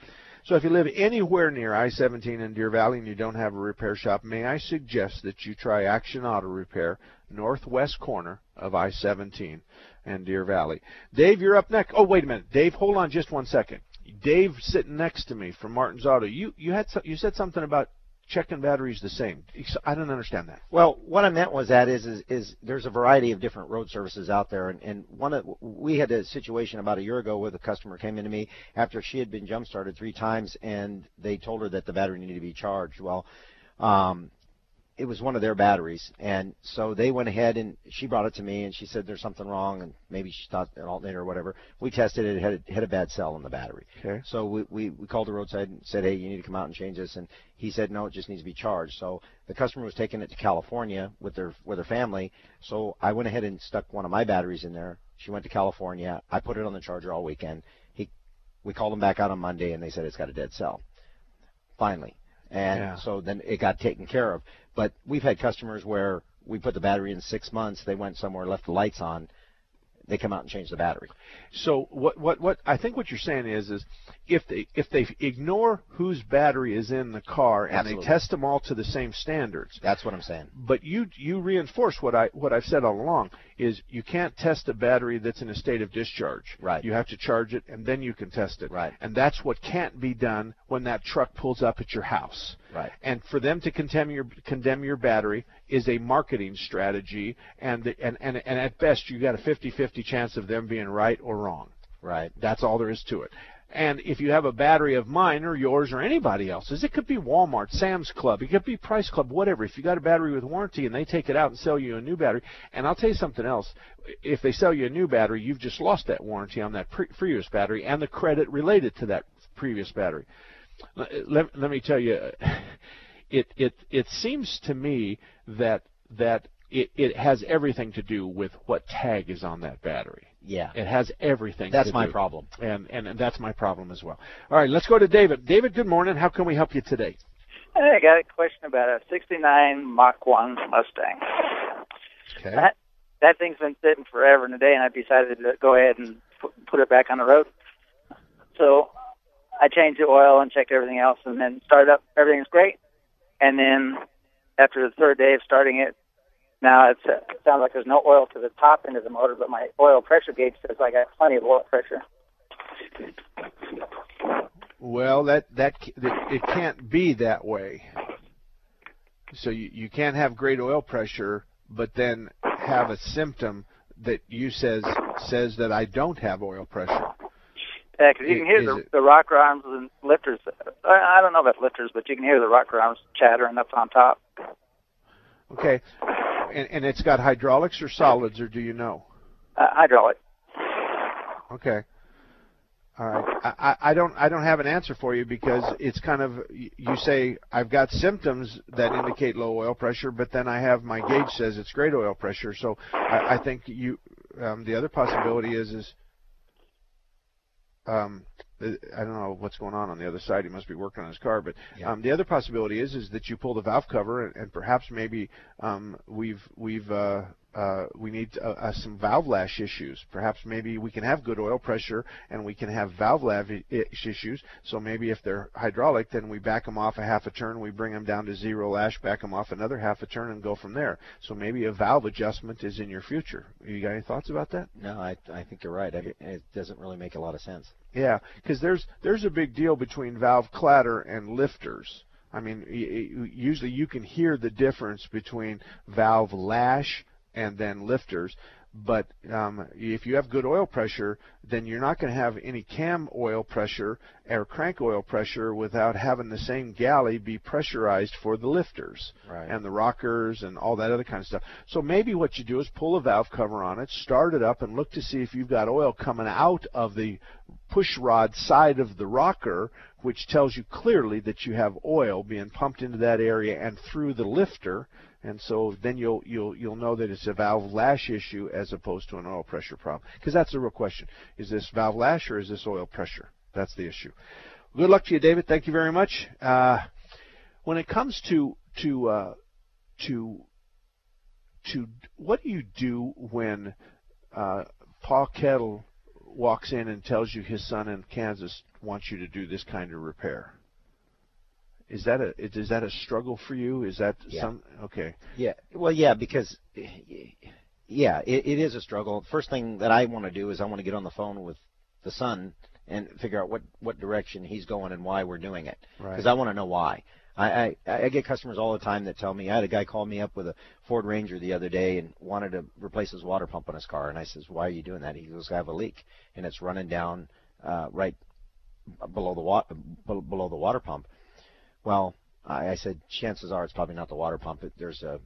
So if you live anywhere near I-17 in Deer Valley and you don't have a repair shop, may I suggest that you try Action Auto Repair, northwest corner of I-17 and Deer Valley. Dave, you're up next. Oh, wait a minute. Dave, hold on just 1 second. Dave sitting next to me from Martin's Auto, you said something about checking batteries the same. I don't understand that. Well, what I meant was that is there's a variety of different road services out there, and we had a situation about a year ago where the customer came into me after she had been jump-started 3 times, and they told her that the battery needed to be charged. Well, it was one of their batteries, and so they went ahead and she brought it to me, and she said there's something wrong, and maybe she thought an alternator or whatever. We tested it; it had a bad cell in the battery. Okay. So we called the roadside and said, hey, you need to come out and change this, and he said, no, it just needs to be charged. So the customer was taking it to California with her family, so I went ahead and stuck one of my batteries in there. She went to California. I put it on the charger all weekend. We called them back out on Monday, and they said it's got a dead cell. Finally. And so then it got taken care of. But we've had customers where we put the battery in 6 months, they went somewhere, left the lights on, they come out and change the battery. So what I think what you're saying is if they ignore whose battery is in the car and they test them all to the same standards. That's what I'm saying. But you reinforce what I've said all along is you can't test a battery that's in a state of discharge. Right. You have to charge it and then you can test it. Right. And that's what can't be done when that truck pulls up at your house. Right. And for them to condemn your battery is a marketing strategy, and at best you got a 50-50 chance of them being right or wrong. Right. That's all there is to it. And if you have a battery of mine or yours or anybody else's, it could be Walmart, Sam's Club, it could be Price Club, whatever. If you got a battery with warranty and they take it out and sell you a new battery, and I'll tell you something else, if they sell you a new battery, you've just lost that warranty on that previous battery and the credit related to that previous battery. Let me tell you, it seems to me that it has everything to do with what tag is on that battery. Yeah. It has everything to do. That's my problem. And that's my problem as well. All right, let's go to David. David, good morning. How can we help you today? Hey, I got a question about a 69 Mach 1 Mustang. Okay. That thing's been sitting forever and a day, and I decided to go ahead and put it back on the road. So I changed the oil and checked everything else and then started up. Everything's great. And then after the third day of starting it, now it sounds like there's no oil to the top end of the motor, but my oil pressure gauge says I got plenty of oil pressure. Well, it can't be that way. So you can't have great oil pressure, but then have a symptom that you says that I don't have oil pressure. Yeah, because you can hear the rocker arms and lifters. I don't know about lifters, but you can hear the rocker arms chattering up on top. Okay. And it's got hydraulics or solids, or do you know? Hydraulic. Okay. All right. I don't have an answer for you because it's kind of, you say I've got symptoms that indicate low oil pressure, but then I have my gauge says it's great oil pressure. So I think you the other possibility is I don't know what's going on the other side. He must be working on his car. But the other possibility is that you pull the valve cover, and perhaps maybe we need some valve lash issues. Perhaps maybe we can have good oil pressure and we can have valve lash issues. So maybe if they're hydraulic, then we back them off a half a turn, we bring them down to zero lash, back them off another half a turn, and go from there. So maybe a valve adjustment is in your future. You got any thoughts about that? No, I think you're right. It doesn't really make a lot of sense. Yeah, because there's a big deal between valve clatter and lifters. I mean, usually you can hear the difference between valve lash and then lifters. But if you have good oil pressure, then you're not going to have any cam oil pressure or crank oil pressure without having the same galley be pressurized for the lifters and the rockers and all that other kind of stuff. So maybe what you do is pull a valve cover on it, start it up, and look to see if you've got oil coming out of the push rod side of the rocker, which tells you clearly that you have oil being pumped into that area and through the lifter. And so then you'll know that it's a valve lash issue as opposed to an oil pressure problem. Because that's the real question. Is this valve lash or is this oil pressure? That's the issue. Good luck to you, David. Thank you very much. When it comes to what do you do when Pa Kettle walks in and tells you his son in Kansas wants you to do this kind of repair? Is that a struggle for you? Is that some okay? Yeah. Well, yeah, because it is a struggle. The first thing that I want to do is I want to get on the phone with the son and figure out what direction he's going and why we're doing it. Right. Because I want to know why. I get customers all the time that tell me. I had a guy call me up with a Ford Ranger the other day and wanted to replace his water pump on his car, and I says, "Why are you doing that?" He goes, "I have a leak and it's running down right below the water pump." Well, I said, chances are it's probably not the water pump. There's a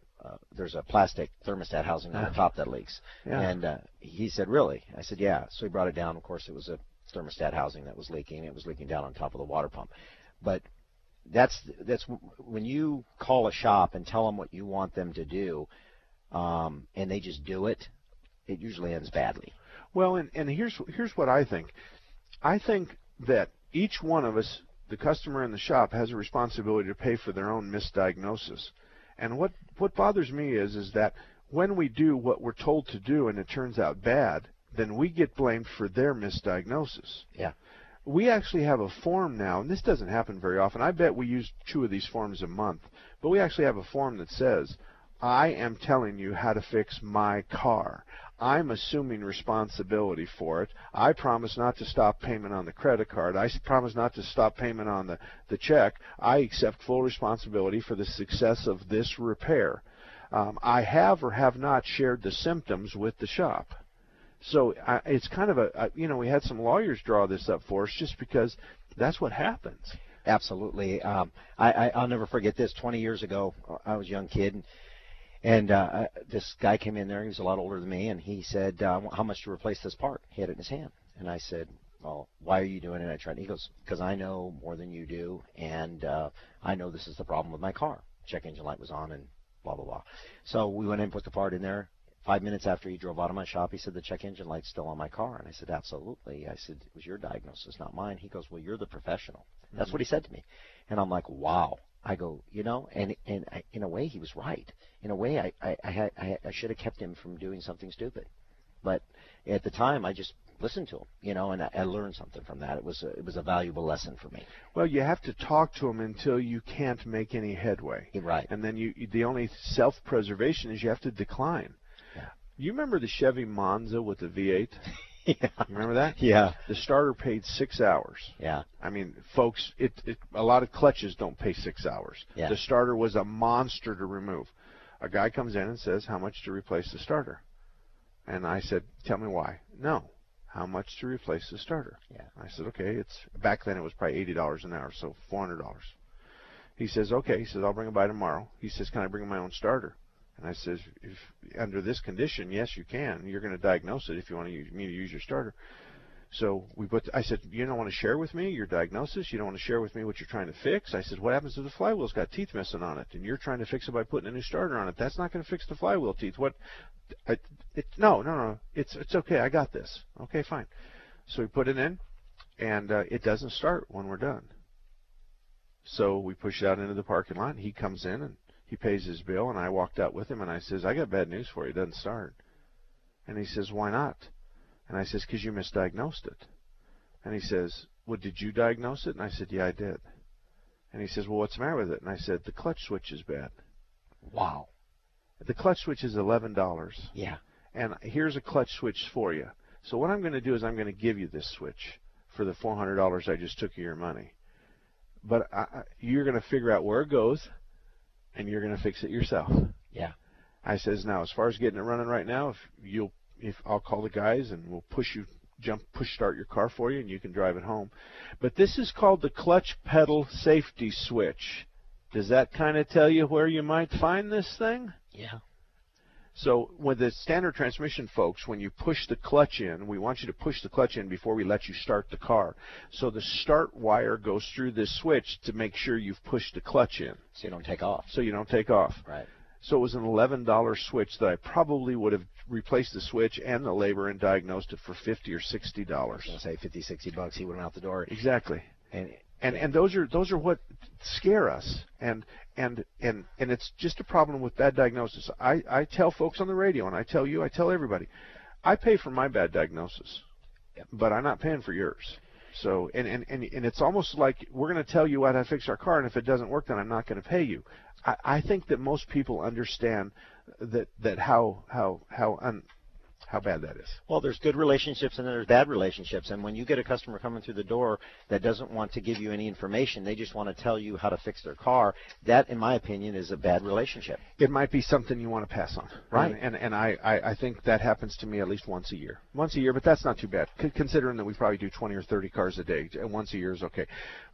plastic thermostat housing on the top that leaks. Yeah. And he said, really? I said, yeah. So he brought it down. Of course, it was a thermostat housing that was leaking. It was leaking down on top of the water pump. But that's when you call a shop and tell them what you want them to do, and they just do it, it usually ends badly. Well, and here's what I think. I think that each one of us The customer in the shop has a responsibility to pay for their own misdiagnosis. And what bothers me is that when we do what we're told to do and it turns out bad, then we get blamed for their misdiagnosis. Yeah. We actually have a form now, and this doesn't happen very often. I bet we use 2 of these forms a month. But we actually have a form that says, I am telling you how to fix my car. I'm assuming responsibility for it. I promise not to stop payment on the credit card. I promise not to stop payment on the check. I accept full responsibility for the success of this repair. I have or have not shared the symptoms with the shop. So it's kind of we had some lawyers draw this up for us just because that's what happens. Absolutely. I'll never forget this. 20 years ago, I was a young kid, and this guy came in there. He was a lot older than me, and he said, how much to replace this part? He had it in his hand. And I said, well, why are you doing it? I tried. He goes, because I know more than you do, and I know this is the problem with my car. Check engine light was on and blah, blah, blah. So we went in and put the part in there. 5 minutes after he drove out of my shop, he said, the check engine light's still on my car. And I said, absolutely. I said, it was your diagnosis, not mine. He goes, well, you're the professional. That's what he said to me. And I'm like, wow. I go, and in a way, he was right. In a way, I should have kept him from doing something stupid. But at the time, I just listened to him, and I learned something from that. It was a valuable lesson for me. Well, you have to talk to them until you can't make any headway. Right. And then the only self-preservation is you have to decline. You remember the Chevy Monza with the V8? Yeah. You remember that? Yeah. The starter paid 6 hours. Yeah. I mean, folks, a lot of clutches don't pay 6 hours. Yeah. The starter was a monster to remove. A guy comes in and says, how much to replace the starter? And I said, tell me why. No. How much to replace the starter? Yeah. I said, okay, back then it was probably $80 an hour, so $400. He says, okay. He says, I'll bring it by tomorrow. He says, can I bring my own starter? And I says, if under this condition, yes, you can. You're going to diagnose it if you want me to use your starter. So I said, you don't want to share with me your diagnosis? You don't want to share with me what you're trying to fix? I said, what happens if the flywheel's got teeth missing on it, and you're trying to fix it by putting a new starter on it? That's not going to fix the flywheel teeth. No. It's okay. I got this. Okay, fine. So we put it in, and it doesn't start when we're done. So we push it out into the parking lot. He comes in, and he pays his bill, and I walked out with him, and I says, I got bad news for you. It doesn't start. And he says, why not? And I says, because you misdiagnosed it. And he says, well, did you diagnose it? And I said, yeah, I did. And he says, well, what's the matter with it? And I said, the clutch switch is bad. Wow. The clutch switch is $11. Yeah. And here's a clutch switch for you. So what I'm going to do is I'm going to give you this switch for the $400 I just took of your money. But you're going to figure out where it goes, and you're going to fix it yourself. Yeah. I says, now, as far as getting it running right now, if I'll call the guys and we'll push start your car for you, and you can drive it home. But this is called the clutch pedal safety switch. Does that kind of tell you where you might find this thing? Yeah. So with the standard transmission, folks, when you push the clutch in, we want you to push the clutch in before we let you start the car. So the start wire goes through this switch to make sure you've pushed the clutch in. So you don't take off. Right. So it was an $11 switch that I probably would have replaced the switch and the labor and diagnosed it for $50 or $60. I was going to say $50, $60. He went out the door. Exactly. And those are what scare us, and it's just a problem with bad diagnosis. I tell folks on the radio, and I tell you, I tell everybody, I pay for my bad diagnosis, but I'm not paying for yours. So and it's almost like we're going to tell you how to fix our car, and if it doesn't work, then I'm not going to pay you. I think that most people understand that how bad that is. Well, there's good relationships and there's bad relationships. And when you get a customer coming through the door that doesn't want to give you any information, they just want to tell you how to fix their car, that, in my opinion, is a bad relationship. It might be something you want to pass on. Right. And I think that happens to me at least once a year. But that's not too bad, considering that we probably do 20 or 30 cars a day. And once a year is okay.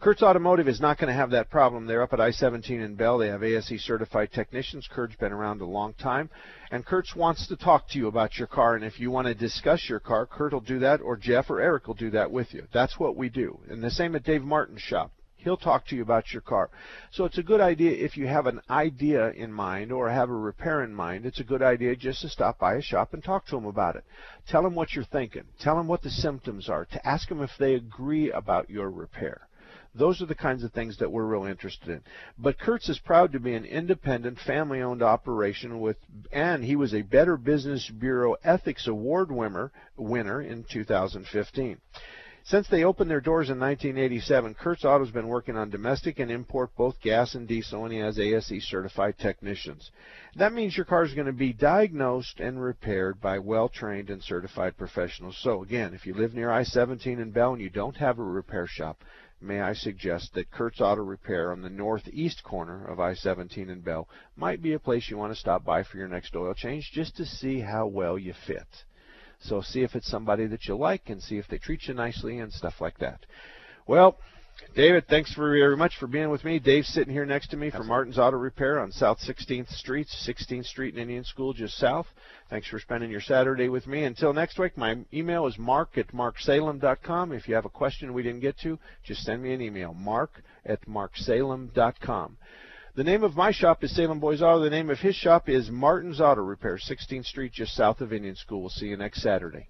Kurtz Automotive is not going to have that problem. They're up at I-17 in Bell. They have ASE-certified technicians. Kurt's been around a long time. And Kurtz wants to talk to you about your car. And if you want to discuss your car, Kurt will do that, or Jeff or Eric will do that with you. That's what we do. And the same at Dave Martin's shop. He'll talk to you about your car. So it's a good idea if you have an idea in mind or have a repair in mind, it's a good idea just to stop by a shop and talk to him about it. Tell him what you're thinking. Tell him what the symptoms are. To ask him if they agree about your repair. Those are the kinds of things that we're really interested in. But Kurtz is proud to be an independent, family-owned operation with, and he was a Better Business Bureau Ethics Award winner in 2015. Since they opened their doors in 1987, Kurtz Auto's been working on domestic and import, both gas and diesel, and he has ASE-certified technicians. That means your car is going to be diagnosed and repaired by well-trained and certified professionals. So, again, if you live near I-17 in Bell and you don't have a repair shop, may I suggest that Kurtz Auto Repair on the northeast corner of I-17 in Bell might be a place you want to stop by for your next oil change just to see how well you fit. So see if it's somebody that you like and see if they treat you nicely and stuff like that. Well, David, thanks very much for being with me. Dave's sitting here next to me from Martin's Auto Repair on South 16th Street, 16th Street and Indian School just south. Thanks for spending your Saturday with me. Until next week, my email is mark@marksalem.com. If you have a question we didn't get to, just send me an email, mark@marksalem.com. The name of my shop is Salem Boys Auto. The name of his shop is Martin's Auto Repair, 16th Street, just south of Indian School. We'll see you next Saturday.